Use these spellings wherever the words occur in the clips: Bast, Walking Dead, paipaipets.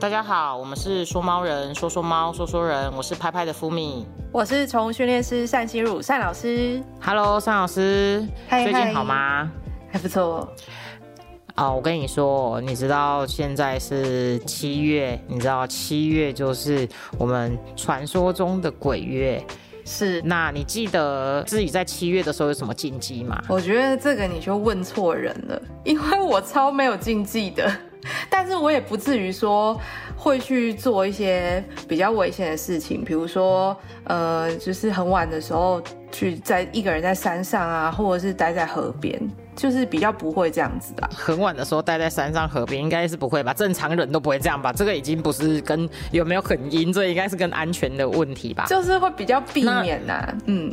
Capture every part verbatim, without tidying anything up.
大家好，我们是说猫人，说说猫，说说人。我是拍拍的福米，我是宠物训练师单心如单老师。Hello， 单老师， hi, hi 最近好吗？还不错。哦，我跟你说，你知道现在是七月，你知道七月就是我们传说中的鬼月。是，那你记得自己在七月的时候有什么禁忌吗？我觉得这个你就问错人了，因为我超没有禁忌的。但是我也不至于说会去做一些比较危险的事情，比如说呃，就是很晚的时候去在一个人在山上啊，或者是待在河边，就是比较不会这样子的。很晚的时候待在山上河边应该是不会吧，正常人都不会这样吧，这个已经不是跟有没有很阴，这应该是跟安全的问题吧，就是会比较避免啊。嗯，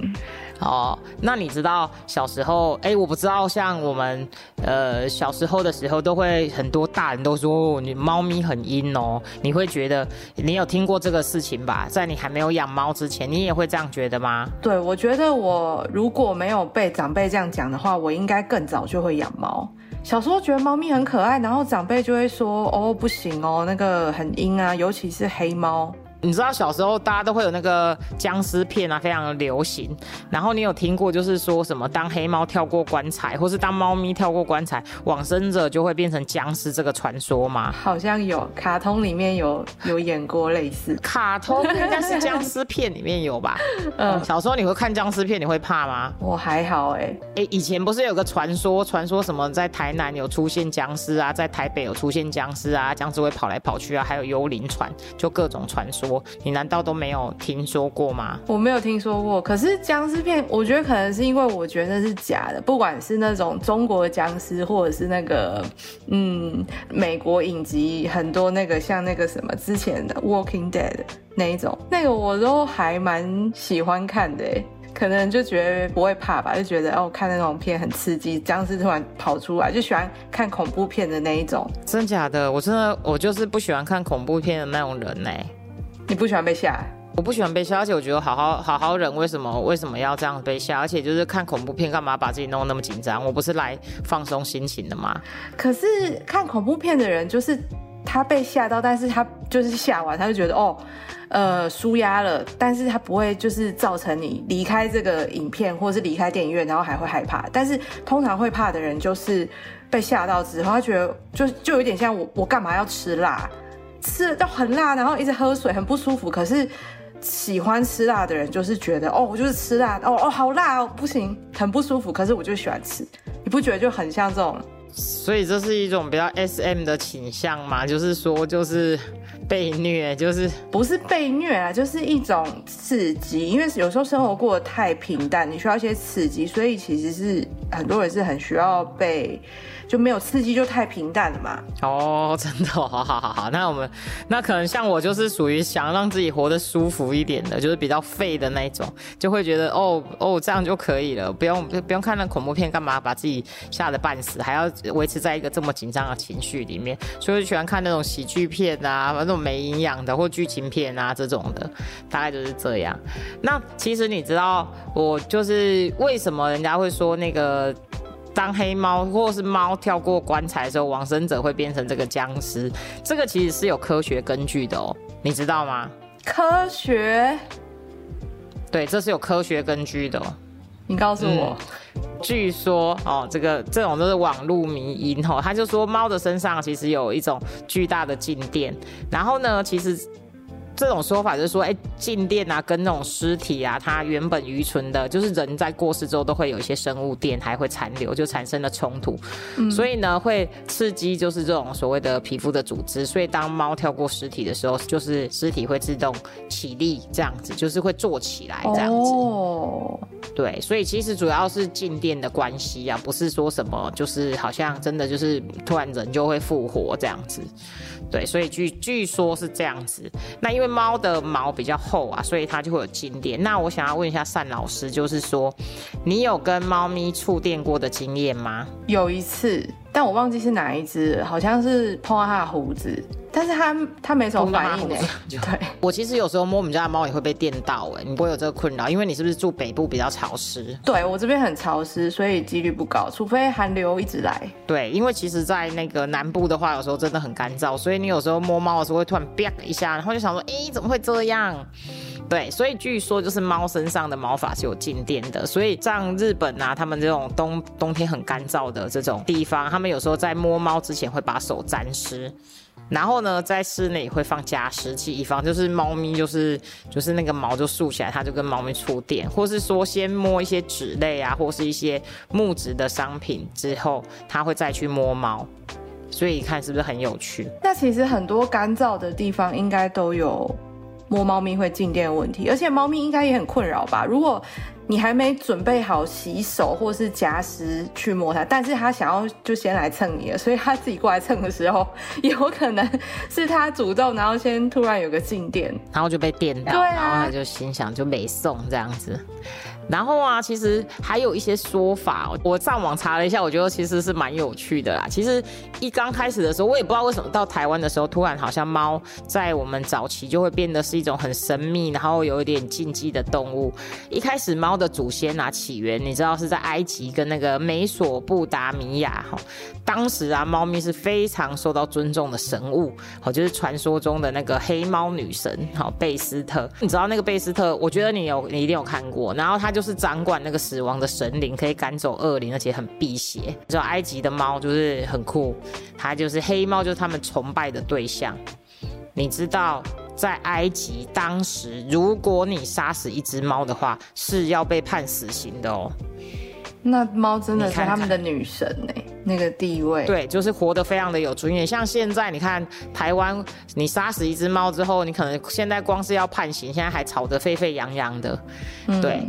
哦，那你知道小时候，哎，我不知道，像我们呃小时候的时候，都会很多大人都说你猫咪很阴哦，你会觉得，你有听过这个事情吧？在你还没有养猫之前，你也会这样觉得吗？对，我觉得我如果没有被长辈这样讲的话，我应该更早就会养猫。小时候觉得猫咪很可爱，然后长辈就会说，哦，不行哦，那个很阴啊，尤其是黑猫。你知道小时候大家都会有那个僵尸片啊，非常流行。然后你有听过就是说什么当黑猫跳过棺材，或是当猫咪跳过棺材，往生者就会变成僵尸这个传说吗？好像有，卡通里面有有演过类似。卡通应该是僵尸片里面有吧？嗯，小时候你会看僵尸片，你会怕吗？我还好哎、欸。哎、欸，以前不是有个传说，传说什么在台南有出现僵尸啊，在台北有出现僵尸啊，僵尸会跑来跑去啊，还有幽灵船，就各种传说。你难道都没有听说过吗？我没有听说过，可是僵尸片我觉得可能是因为我觉得那是假的，不管是那种中国僵尸或者是那个嗯美国影集很多那个像那个什么之前的 Walking Dead 那一种，那个我都还蛮喜欢看的耶，可能就觉得不会怕吧，就觉得哦，看那种片很刺激，僵尸突然跑出来，就喜欢看恐怖片的那一种。真假的？我真的我就是不喜欢看恐怖片的那种人耶。你不喜欢被吓？我不喜欢被吓，而且我觉得好好好好人为什么为什么要这样被吓？而且就是看恐怖片干嘛把自己弄得那么紧张？我不是来放松心情的吗？可是看恐怖片的人就是他被吓到，但是他就是吓完他就觉得哦，呃，舒压了，但是他不会就是造成你离开这个影片或是离开电影院，然后还会害怕。但是通常会怕的人就是被吓到之后，他觉得就就有点像我我干嘛要吃辣？吃到很辣，然后一直喝水，很不舒服。可是喜欢吃辣的人就是觉得，哦，我就是吃辣，哦哦，好辣哦，不行，很不舒服。可是我就喜欢吃，你不觉得就很像这种？所以这是一种比较 S M 的倾向嘛，就是说就是被虐，就是不是被虐啊，就是一种刺激。因为有时候生活过得太平淡，你需要一些刺激，所以其实是很多人是很需要被就没有刺激就太平淡了嘛。哦，真的哦，好好好，那我们那可能像我就是属于想让自己活得舒服一点的，就是比较废的那一种，就会觉得哦哦这样就可以了，不用不用看那恐怖片干嘛把自己吓得半死，还要维持在一个这么紧张的情绪里面，所以就喜欢看那种喜剧片啊，那种没营养的或剧情片啊这种的，大概就是这样。那其实你知道，我就是为什么人家会说那个当黑猫或是猫跳过棺材的时候，往生者会变成这个僵尸，这个其实是有科学根据的哦，你知道吗？科学？对，这是有科学根据的哦。你告诉我。嗯，据说哦，这个这种都是网路迷因哦，他就说猫的身上其实有一种巨大的静电，然后呢，其实这种说法就是说，哎，静电啊，跟那种尸体啊，它原本余存的，就是人在过世之后都会有一些生物电还会残留，就产生了冲突，嗯，所以呢，会刺激就是这种所谓的皮肤的组织，所以当猫跳过尸体的时候，就是尸体会自动起立，这样子，就是会坐起来这样子。哦，对，所以其实主要是静电的关系啊，不是说什么就是好像真的就是突然人就会复活这样子。对，所以 据, 据说是这样子。那因为猫的毛比较厚啊，所以它就会有静电。那我想要问一下单老师，就是说你有跟猫咪触电过的经验吗？有一次，但我忘记是哪一只，好像是碰到它的胡子，但是它它没什么反应、欸、对，我其实有时候摸我们家的猫也会被电到、欸、你不会有这个困扰，因为你是不是住北部比较潮湿？对，我这边很潮湿，所以几率不高，除非寒流一直来。对，因为其实在那个南部的话有时候真的很干燥，所以你有时候摸猫的时候会突然啪一下，然后就想说哎、欸、怎么会这样。对，所以据说就是猫身上的毛发是有静电的，所以像日本啊他们这种 冬, 冬天很干燥的这种地方，他们有时候在摸猫之前会把手沾湿，然后呢在室内也会放加湿器，以防就是猫咪就是就是那个毛就竖起来它就跟猫咪触电，或是说先摸一些纸类啊或是一些木质的商品之后它会再去摸猫，所以你看是不是很有趣。那其实很多干燥的地方应该都有摸猫咪会静电的问题，而且猫咪应该也很困扰吧，如果你还没准备好洗手或是夹食去摸它，但是它想要就先来蹭你了，所以它自己过来蹭的时候有可能是它主动，然后先突然有个静电，然后就被电到、啊、然后它就心想就没送这样子。然后啊其实还有一些说法，我上网查了一下，我觉得其实是蛮有趣的啦。其实一刚开始的时候我也不知道为什么到台湾的时候突然好像猫在我们早期就会变得是一种很神秘然后有一点禁忌的动物。一开始猫的祖先啊起源你知道是在埃及跟那个美索不达米亚、哦、当时啊猫咪是非常受到尊重的神物、哦、就是传说中的那个黑猫女神、哦、贝斯特。你知道那个贝斯特我觉得你有你一定有看过，然后她就是掌管那个死亡的神灵，可以赶走恶灵，而且很辟邪。你知道埃及的猫就是很酷，它就是黑猫就是他们崇拜的对象。你知道在埃及当时如果你杀死一只猫的话是要被判死刑的哦。那猫真的是他们的女神耶、欸、那个地位。对，就是活得非常的有尊严，像现在你看台湾你杀死一只猫之后你可能现在光是要判刑现在还吵得沸沸扬扬的、嗯、对，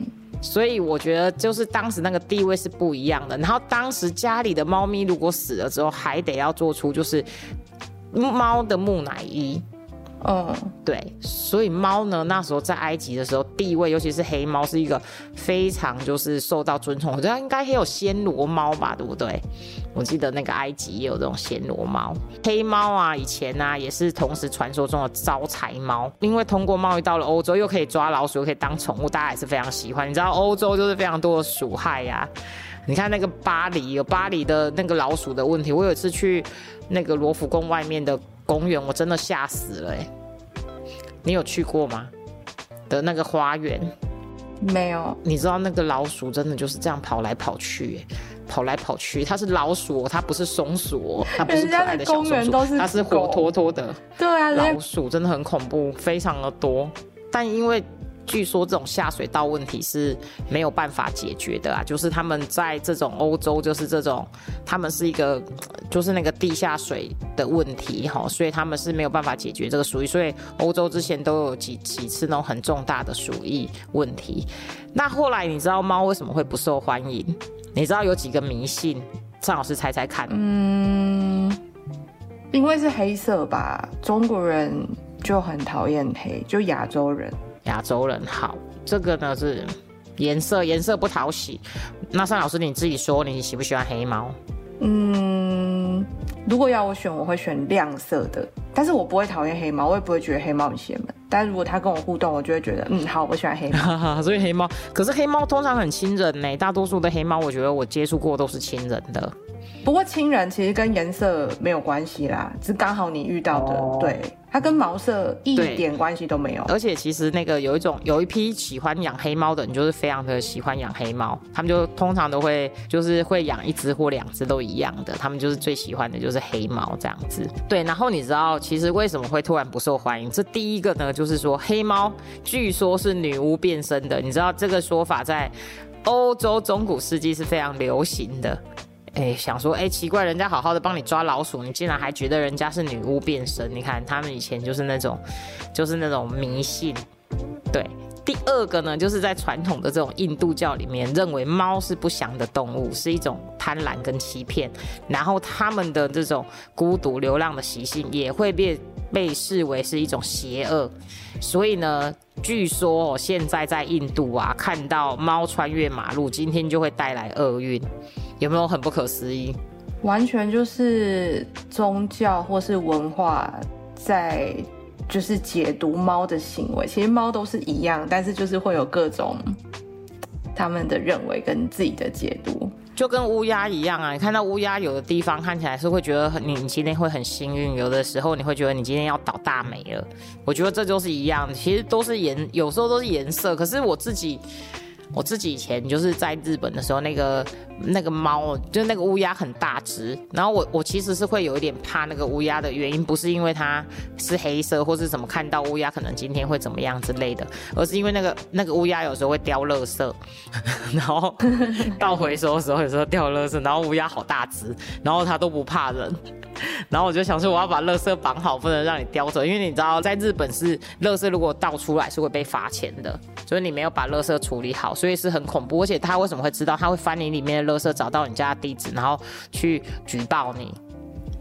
所以我觉得就是当时那个地位是不一样的。然后当时家里的猫咪如果死了之后还得要做出就是猫的木乃伊。嗯，对，所以猫呢那时候在埃及的时候地位尤其是黑猫是一个非常就是受到尊崇，我觉得应该也有暹罗猫吧对不对，我记得那个埃及也有这种暹罗猫。黑猫啊以前啊也是同时传说中的招财猫，因为通过贸易到了欧洲又可以抓老鼠又可以当宠物，大家也是非常喜欢。你知道欧洲就是非常多的鼠害啊，你看那个巴黎有巴黎的那个老鼠的问题，我有一次去那个罗浮宫外面的公园我真的吓死了、欸、你有去过吗的那个花园？没有。你知道那个老鼠真的就是这样跑来跑去、欸、跑来跑去，它是老鼠、喔、它不是松鼠、喔、它不是可爱的小松鼠，人家的公园都是狗，它是活脱脱的。对啊，老鼠真的很恐怖，非常的多。但因为据说这种下水道问题是没有办法解决的啊，就是他们在这种欧洲就是这种他们是一个就是那个地下水的问题、哦、所以他们是没有办法解决这个鼠疫，所以欧洲之前都有 几, 几次那种很重大的鼠疫问题。那后来你知道猫为什么会不受欢迎，你知道有几个迷信，张老师猜猜看。嗯，因为是黑色吧，中国人就很讨厌黑，就亚洲人。亚洲人好，这个呢是颜色，颜色不讨喜。那尚老师你自己说，你喜不喜欢黑猫？嗯，如果要我选，我会选亮色的，但是我不会讨厌黑猫，我也不会觉得黑猫很邪门。但如果他跟我互动，我就会觉得嗯好，我喜欢黑猫。所以黑猫，可是黑猫通常很亲人呢、欸，大多数的黑猫，我觉得我接触过都是亲人的。不过亲人其实跟颜色没有关系啦，只刚好你遇到的、哦、对，它跟毛色一点关系都没有。而且其实那个有一种有一批喜欢养黑猫的人就是非常的喜欢养黑猫，他们就通常都会就是会养一只或两只都一样的，他们就是最喜欢的就是黑猫这样子。对，然后你知道其实为什么会突然不受欢迎，这第一个呢就是说黑猫据说是女巫变身的，你知道这个说法在欧洲中古世纪是非常流行的。哎，想说哎，奇怪，人家好好的帮你抓老鼠，你竟然还觉得人家是女巫变身？你看他们以前就是那种，就是那种迷信。对，第二个呢，就是在传统的这种印度教里面，认为猫是不祥的动物，是一种贪婪跟欺骗，然后他们的这种孤独流浪的习性也会被被视为是一种邪恶。所以呢，据说、哦、现在在印度啊，看到猫穿越马路，今天就会带来厄运。有没有很不可思议？完全就是宗教或是文化在就是解读猫的行为，其实猫都是一样，但是就是会有各种他们的认为跟自己的解读。就跟乌鸦一样啊，你看到乌鸦有的地方看起来是会觉得你今天会很幸运，有的时候你会觉得你今天要倒大霉了。我觉得这就是一样，其实都是颜，有时候都是颜色。可是我自己，我自己以前就是在日本的时候，那个那个猫，就是那个乌鸦很大只，然后我我其实是会有一点怕那个乌鸦的原因，不是因为它是黑色或是怎么看到乌鸦可能今天会怎么样之类的，而是因为那个那个乌鸦有时候会叼垃圾，然后到回收的时候有时候叼垃圾，然后乌鸦好大只，然后它都不怕人，然后我就想说我要把垃圾绑好，不能让你叼走，因为你知道在日本是垃圾如果倒出来是会被罚钱的，所以你没有把垃圾处理好，所以是很恐怖。而且它为什么会知道？它会翻你里面的垃圾，找到你家的地址，然后去举报你，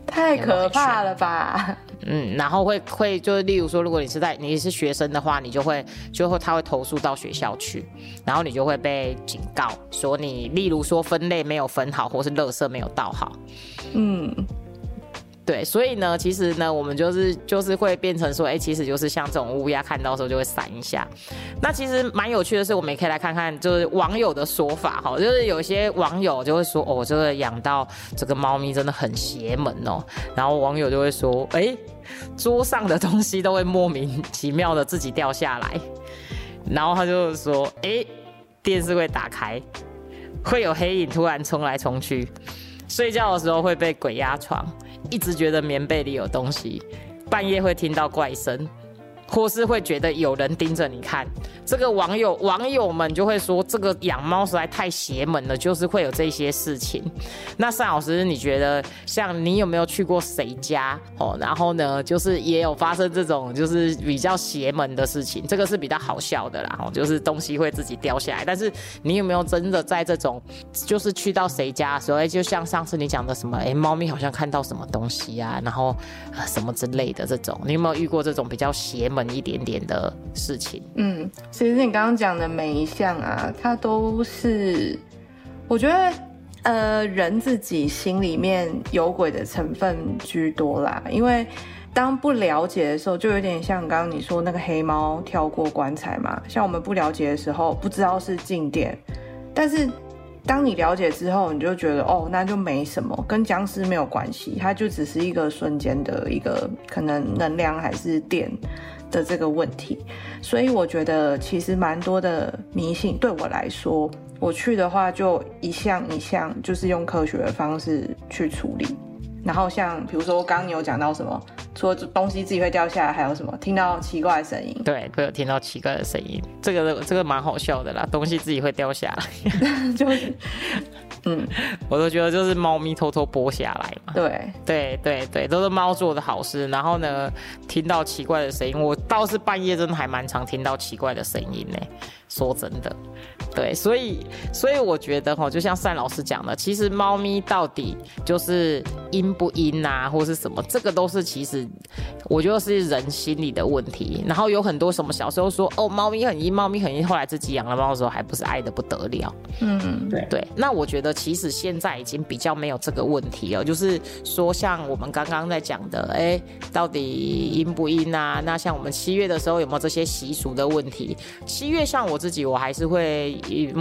太可怕了吧？嗯，然后会会就是，例如说，如果你是在你是学生的话，你就会就会他会投诉到学校去，然后你就会被警告说你，例如说分类没有分好，或是垃圾没有倒好，嗯。对，所以呢，其实呢，我们就是就是会变成说，哎，其实就是像这种乌鸦看到的时候就会闪一下。那其实蛮有趣的是，我们也可以来看看，就是网友的说法哈，就是有些网友就会说，哦，这个养到这个猫咪真的很邪门哦。然后网友就会说，哎，桌上的东西都会莫名其妙的自己掉下来。然后他就说，哎，电视会打开，会有黑影突然冲来冲去，睡觉的时候会被鬼压床。一直觉得棉被里有东西，半夜会听到怪声，或是会觉得有人盯着你看。这个网友网友们就会说，这个养猫实在太邪门了，就是会有这些事情。那单老师，你觉得像你有没有去过谁家哦？然后呢，就是也有发生这种就是比较邪门的事情，这个是比较好笑的啦，哦，就是东西会自己掉下来。但是你有没有真的在这种就是去到谁家的时候，哎，就像上次你讲的什么，哎，猫咪好像看到什么东西啊，然后、呃、什么之类的这种，你有没有遇过这种比较邪门？一点点的事情。嗯，其实你刚刚讲的每一项啊，它都是我觉得呃人自己心里面有鬼的成分居多啦，因为当不了解的时候，就有点像刚刚你说那个黑猫跳过棺材嘛，像我们不了解的时候不知道是静电，但是当你了解之后，你就觉得哦，那就没什么，跟僵尸没有关系，它就只是一个瞬间的一个可能能量还是电的这个问题。所以我觉得其实蛮多的迷信，对我来说，我去的话就一项一项就是用科学的方式去处理。然后像比如说刚刚你有讲到什么，除了东西自己会掉下来，还有什么听到奇怪的声音？对，会有听到奇怪的声音，这个这个蛮好笑的啦，东西自己会掉下来，就是嗯，我都觉得就是猫咪偷偷剥下来嘛。对对对对，都是猫做的好事。然后呢，听到奇怪的声音，我倒是半夜真的还蛮常听到奇怪的声音呢，说真的。对，所以所以我觉得就像单老师讲的，其实猫咪到底就是阴不阴啊，或是什么，这个都是其实我觉得是人心理的问题。然后有很多什么小时候说哦猫咪很阴，猫咪很阴，后来自己养了猫的时候还不是爱得不得了。嗯，对对。那我觉得其实现在已经比较没有这个问题了，就是说像我们刚刚在讲的，哎，到底阴不阴啊？那像我们七月的时候有没有这些习俗的问题？七月像我自己，我还是会。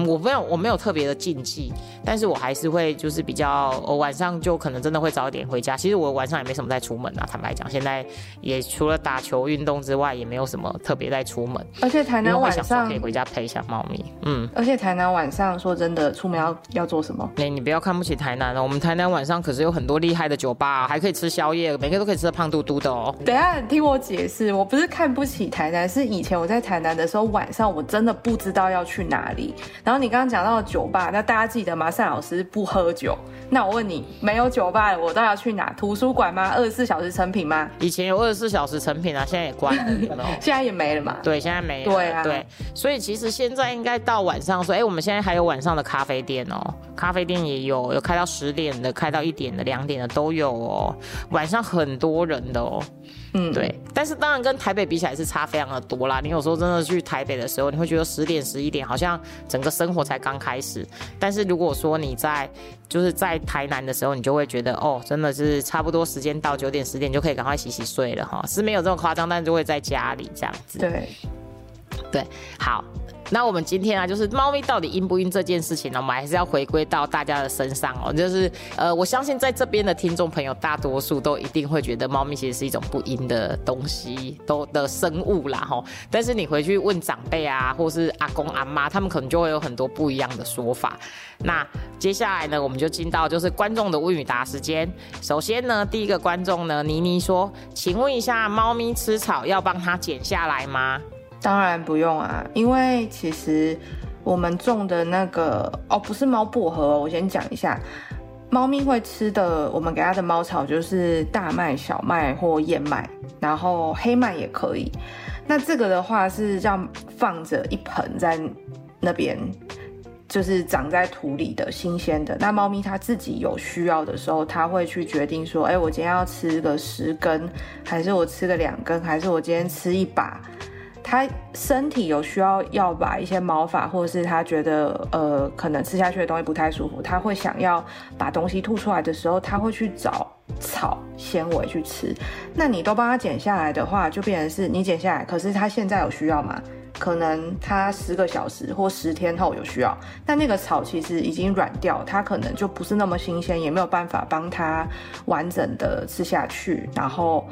我没有，我没有特别的禁忌，但是我还是会就是比较，我晚上就可能真的会早一点回家。其实我晚上也没什么在出门啊，坦白讲，现在也除了打球运动之外，也没有什么特别在出门。而且台南晚上，因为我想说可以回家陪一下猫咪。嗯，而且台南晚上说真的，出门要要做什么？哎、欸，你不要看不起台南了，我们台南晚上可是有很多厉害的酒吧、啊，还可以吃宵夜，每个都可以吃得胖嘟嘟的哦。等一下听我解释，我不是看不起台南，是以前我在台南的时候，晚上我真的不知道要去哪里。然后你刚刚讲到酒吧，那大家记得吗？单老师不喝酒，那我问你，没有酒吧我到底要去哪？图书馆吗？二十四小时成品吗？以前有二十四小时成品啊，现在也关了，现在也没了嘛。对，现在没了。对啊，对，所以其实现在应该到晚上说，哎，我们现在还有晚上的咖啡店哦，咖啡店也有，有开到十点的，开到一点的，两点的都有哦，晚上很多人的哦。嗯，对，但是当然跟台北比起来是差非常的多啦。你有时候真的去台北的时候，你会觉得十点、十一点好像整个生活才刚开始。但是如果说你在就是在台南的时候，你就会觉得哦，真的是差不多时间到九点十点就可以赶快洗洗睡了哈，是没有这么夸张，但就会在家里这样子。对对，好。那我们今天啊，就是猫咪到底阴不阴这件事情呢，我们还是要回归到大家的身上哦。就是呃，我相信在这边的听众朋友，大多数都一定会觉得猫咪其实是一种不阴的东西，都的生物啦哈。但是你回去问长辈啊，或是阿公阿妈，他们可能就会有很多不一样的说法。那接下来呢，我们就进到就是观众的问与答时间。首先呢，第一个观众呢，妮妮说：“请问一下，猫咪吃草要帮它剪下来吗？”当然不用啊，因为其实我们种的那个哦，不是猫薄荷哦，我先讲一下，猫咪会吃的，我们给它的猫草就是大麦、小麦或燕麦，然后黑麦也可以。那这个的话是这样放着一盆在那边，就是长在土里的新鲜的。那猫咪它自己有需要的时候，它会去决定说，哎，我今天要吃个十根，还是我吃个两根，还是我今天吃一把。它身体有需要要把一些毛发，或者是它觉得呃可能吃下去的东西不太舒服，它会想要把东西吐出来的时候，它会去找草纤维去吃。那你都帮它剪下来的话，就变成是你剪下来，可是它现在有需要吗？可能它十个小时或十天后有需要，但那个草其实已经软掉，它可能就不是那么新鲜，也没有办法帮它完整的吃下去，然后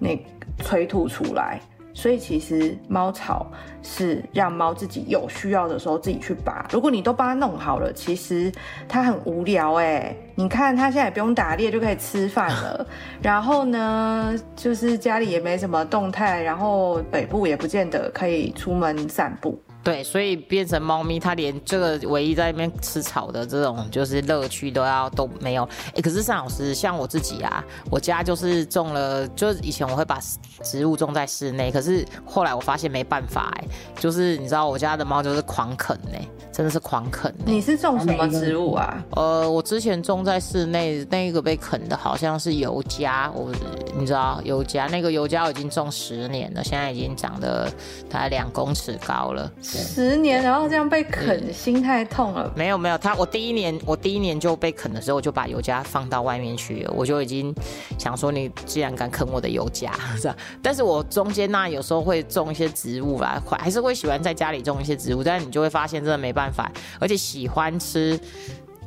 那催吐出来。所以其实猫草是让猫自己有需要的时候自己去拔。如果你都帮它弄好了，其实它很无聊哎、欸。你看它现在也不用打猎就可以吃饭了，然后呢，就是家里也没什么动态，然后北部也不见得可以出门散步。对，所以变成猫咪，它连这个唯一在那边吃草的这种就是乐趣都要都没有。哎，可是尚老师，像我自己啊，我家就是种了，就是以前我会把植物种在室内，可是后来我发现没办法哎、欸，就是你知道我家的猫就是狂啃哎、欸，真的是狂啃、欸。你是种什么植物啊？呃，我之前种在室内，那个被啃的好像是尤加，我你知道尤加那个尤加我已经种十年了，现在已经长得大概两公尺高了。十年，然后这样被啃，心太痛了。没有没有，他我第一年我第一年就被啃的时候，我就把尤加放到外面去了，我就已经想说，你既然敢啃我的尤加，是吧？但是我中间那有时候会种一些植物啦，还是会喜欢在家里种一些植物，但是你就会发现真的没办法，而且喜欢吃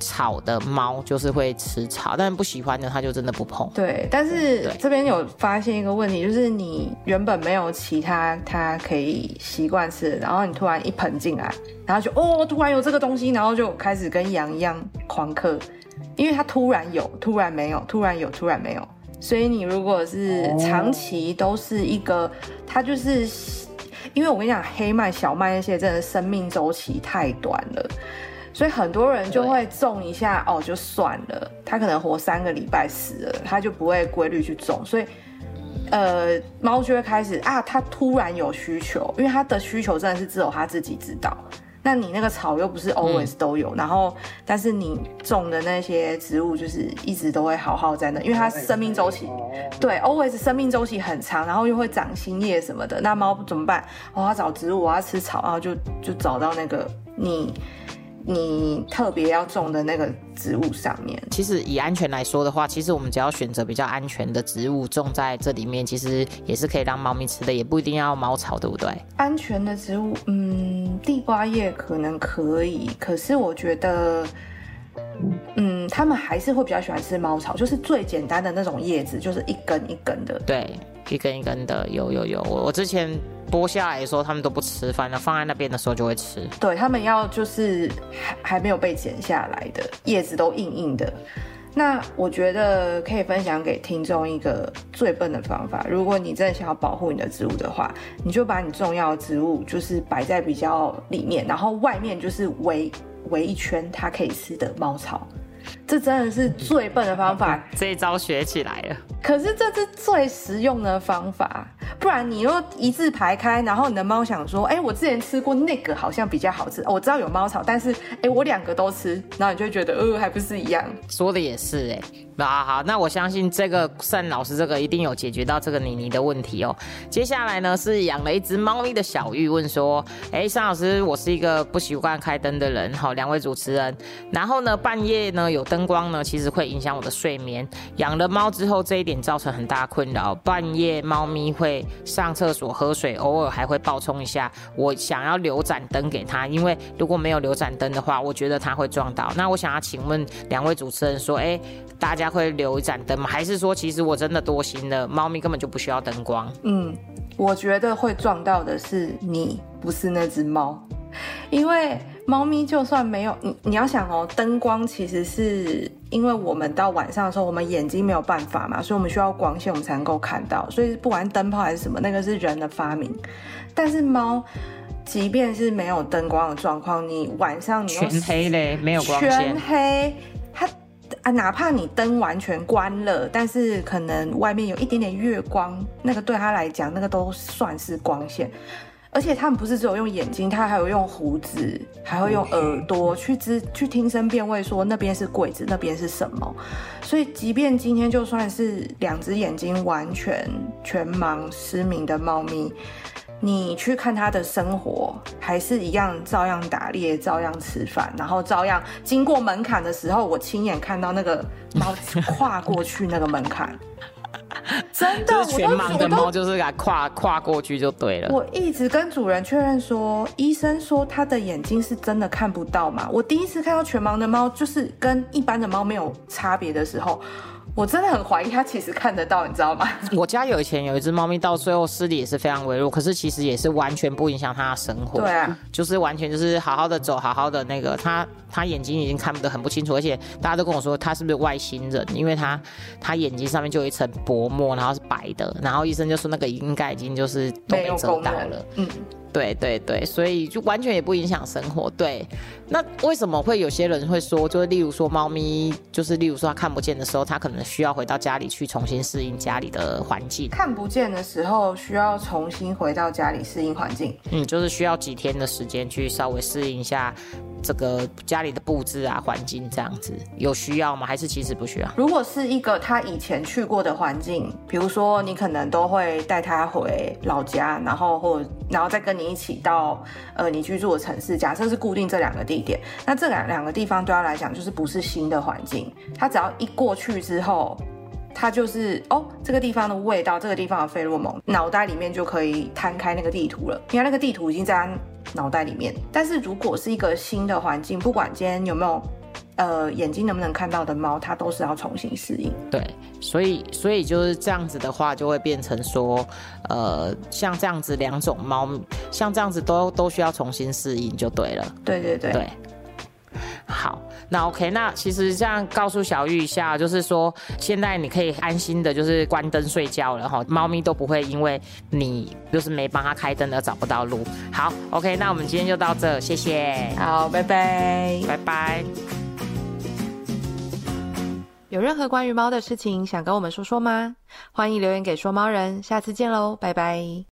草的猫就是会吃草，但不喜欢的它就真的不碰。对，但是这边有发现一个问题，就是你原本没有其他它可以习惯吃，然后你突然一盆进来，然后就哦突然有这个东西，然后就开始跟羊一样狂嗑，因为它突然有突然没有突然有突然没有，所以你如果是长期都是一个它就是因为我跟你讲黑麦小麦那些真的生命周期太短了，所以很多人就会种一下哦，就算了，他可能活三个礼拜死了，他就不会规律去种，所以呃，猫就会开始啊，它突然有需求，因为它的需求真的是只有它自己知道。那你那个草又不是 always 都有，嗯、然后但是你种的那些植物就是一直都会好好在那，因为它生命周期对 always 生命周期很长，然后又会长新叶什么的。那猫怎么办？哦，它找植物，它吃草，然后就就找到那个你。你特别要种的那个植物上面，其实以安全来说的话，其实我们只要选择比较安全的植物种在这里面，其实也是可以让猫咪吃的，也不一定要猫草，对不对？安全的植物，嗯，地瓜叶可能可以，可是我觉得，嗯，他们还是会比较喜欢吃猫草，就是最简单的那种叶子，就是一根一根的，对，一根一根的，有有有，我之前。剥下来的时候他们都不吃，反正放在那边的时候就会吃。对，他们要就是还没有被剪下来的叶子都硬硬的。那我觉得可以分享给听众一个最笨的方法，如果你真的想要保护你的植物的话，你就把你重要的植物就是摆在比较里面，然后外面就是围围一圈它可以吃的猫草。这真的是最笨的方法，这一招学起来了。可是这是最实用的方法，不然你又一字排开，然后你的猫想说，哎，我之前吃过那个好像比较好吃，哦、我知道有猫草，但是哎，我两个都吃，然后你就会觉得，呃，还不是一样。说的也是哎、欸，啊，好，那我相信这个单老师这个一定有解决到这个妮妮的问题哦。接下来呢是养了一只猫咪的小玉问说，哎，单老师，我是一个不习惯开灯的人，好，两位主持人，然后呢半夜呢有灯光呢，其实会影响我的睡眠。养了猫之后，这一点造成很大困扰，半夜猫咪会上厕所、喝水，偶尔还会暴冲一下。我想要留盏灯给它，因为如果没有留盏灯的话，我觉得它会撞到。那我想要请问两位主持人说，哎，大家会留一盏灯吗？还是说其实我真的多心了，猫咪根本就不需要灯光？嗯，我觉得会撞到的是你，不是那只猫，因为猫咪就算没有 你, 你要想哦，灯光其实是因为我们到晚上的时候我们眼睛没有办法嘛，所以我们需要光线我们才能够看到，所以不管灯泡还是什么，那个是人的发明。但是猫即便是没有灯光的状况，你晚上你全黑嘞，没有光线全黑，它、啊、哪怕你灯完全关了，但是可能外面有一点点月光，那个对它来讲那个都算是光线。而且他们不是只有用眼睛，他还有用胡子，还会用耳朵去知去听声辨位，说那边是柜子，那边是什么。所以即便今天就算是两只眼睛完全全盲失明的猫咪，你去看它的生活还是一样，照样打猎，照样吃饭，然后照样经过门槛的时候，我亲眼看到那个猫跨过去那个门槛真的，就是全盲的猫就是给它 跨, 跨过去就对了。我一直跟主人确认说，医生说他的眼睛是真的看不到嘛，我第一次看到全盲的猫就是跟一般的猫没有差别的时候，我真的很怀疑它其实看得到，你知道吗？我家有以前有一只猫咪，到最后视力也是非常微弱，可是其实也是完全不影响它的生活。对啊，就是完全就是好好的走，好好的那个，它它眼睛已经看得很不清楚，而且大家都跟我说它是不是外星人，因为它它眼睛上面就有一层薄膜，然后是白的，然后医生就说那个应该已经就是都没遮到了。嗯。对对对，所以就完全也不影响生活。对，那为什么会有些人会说，就是例如说猫咪，就是例如说它看不见的时候，它可能需要回到家里去重新适应家里的环境。看不见的时候需要重新回到家里适应环境。嗯，就是需要几天的时间去稍微适应一下这个家里的布置啊、环境这样子，有需要吗？还是其实不需要？如果是一个他以前去过的环境，比如说你可能都会带他回老家，然后或然后再跟你一起到呃你居住的城市，假设是固定这两个地点，那这两两个地方对他来讲就是不是新的环境，他只要一过去之后，它就是哦，这个地方的味道，这个地方的费洛蒙，脑袋里面就可以摊开那个地图了，因为那个地图已经在它脑袋里面。但是如果是一个新的环境，不管今天有没有呃眼睛能不能看到的猫，它都是要重新适应。对，所以所以就是这样子的话，就会变成说呃像这样子两种猫，像这样子都都需要重新适应就对了。对对对对，好，那 OK， 那其实这样告诉小玉一下，就是说现在你可以安心的就是关灯睡觉了哈，猫咪都不会因为你就是没帮它开灯而找不到路。好 OK， 那我们今天就到这，谢谢，好，拜拜，拜拜。有任何关于猫的事情想跟我们说说吗？欢迎留言给说猫人，下次见喽，拜拜。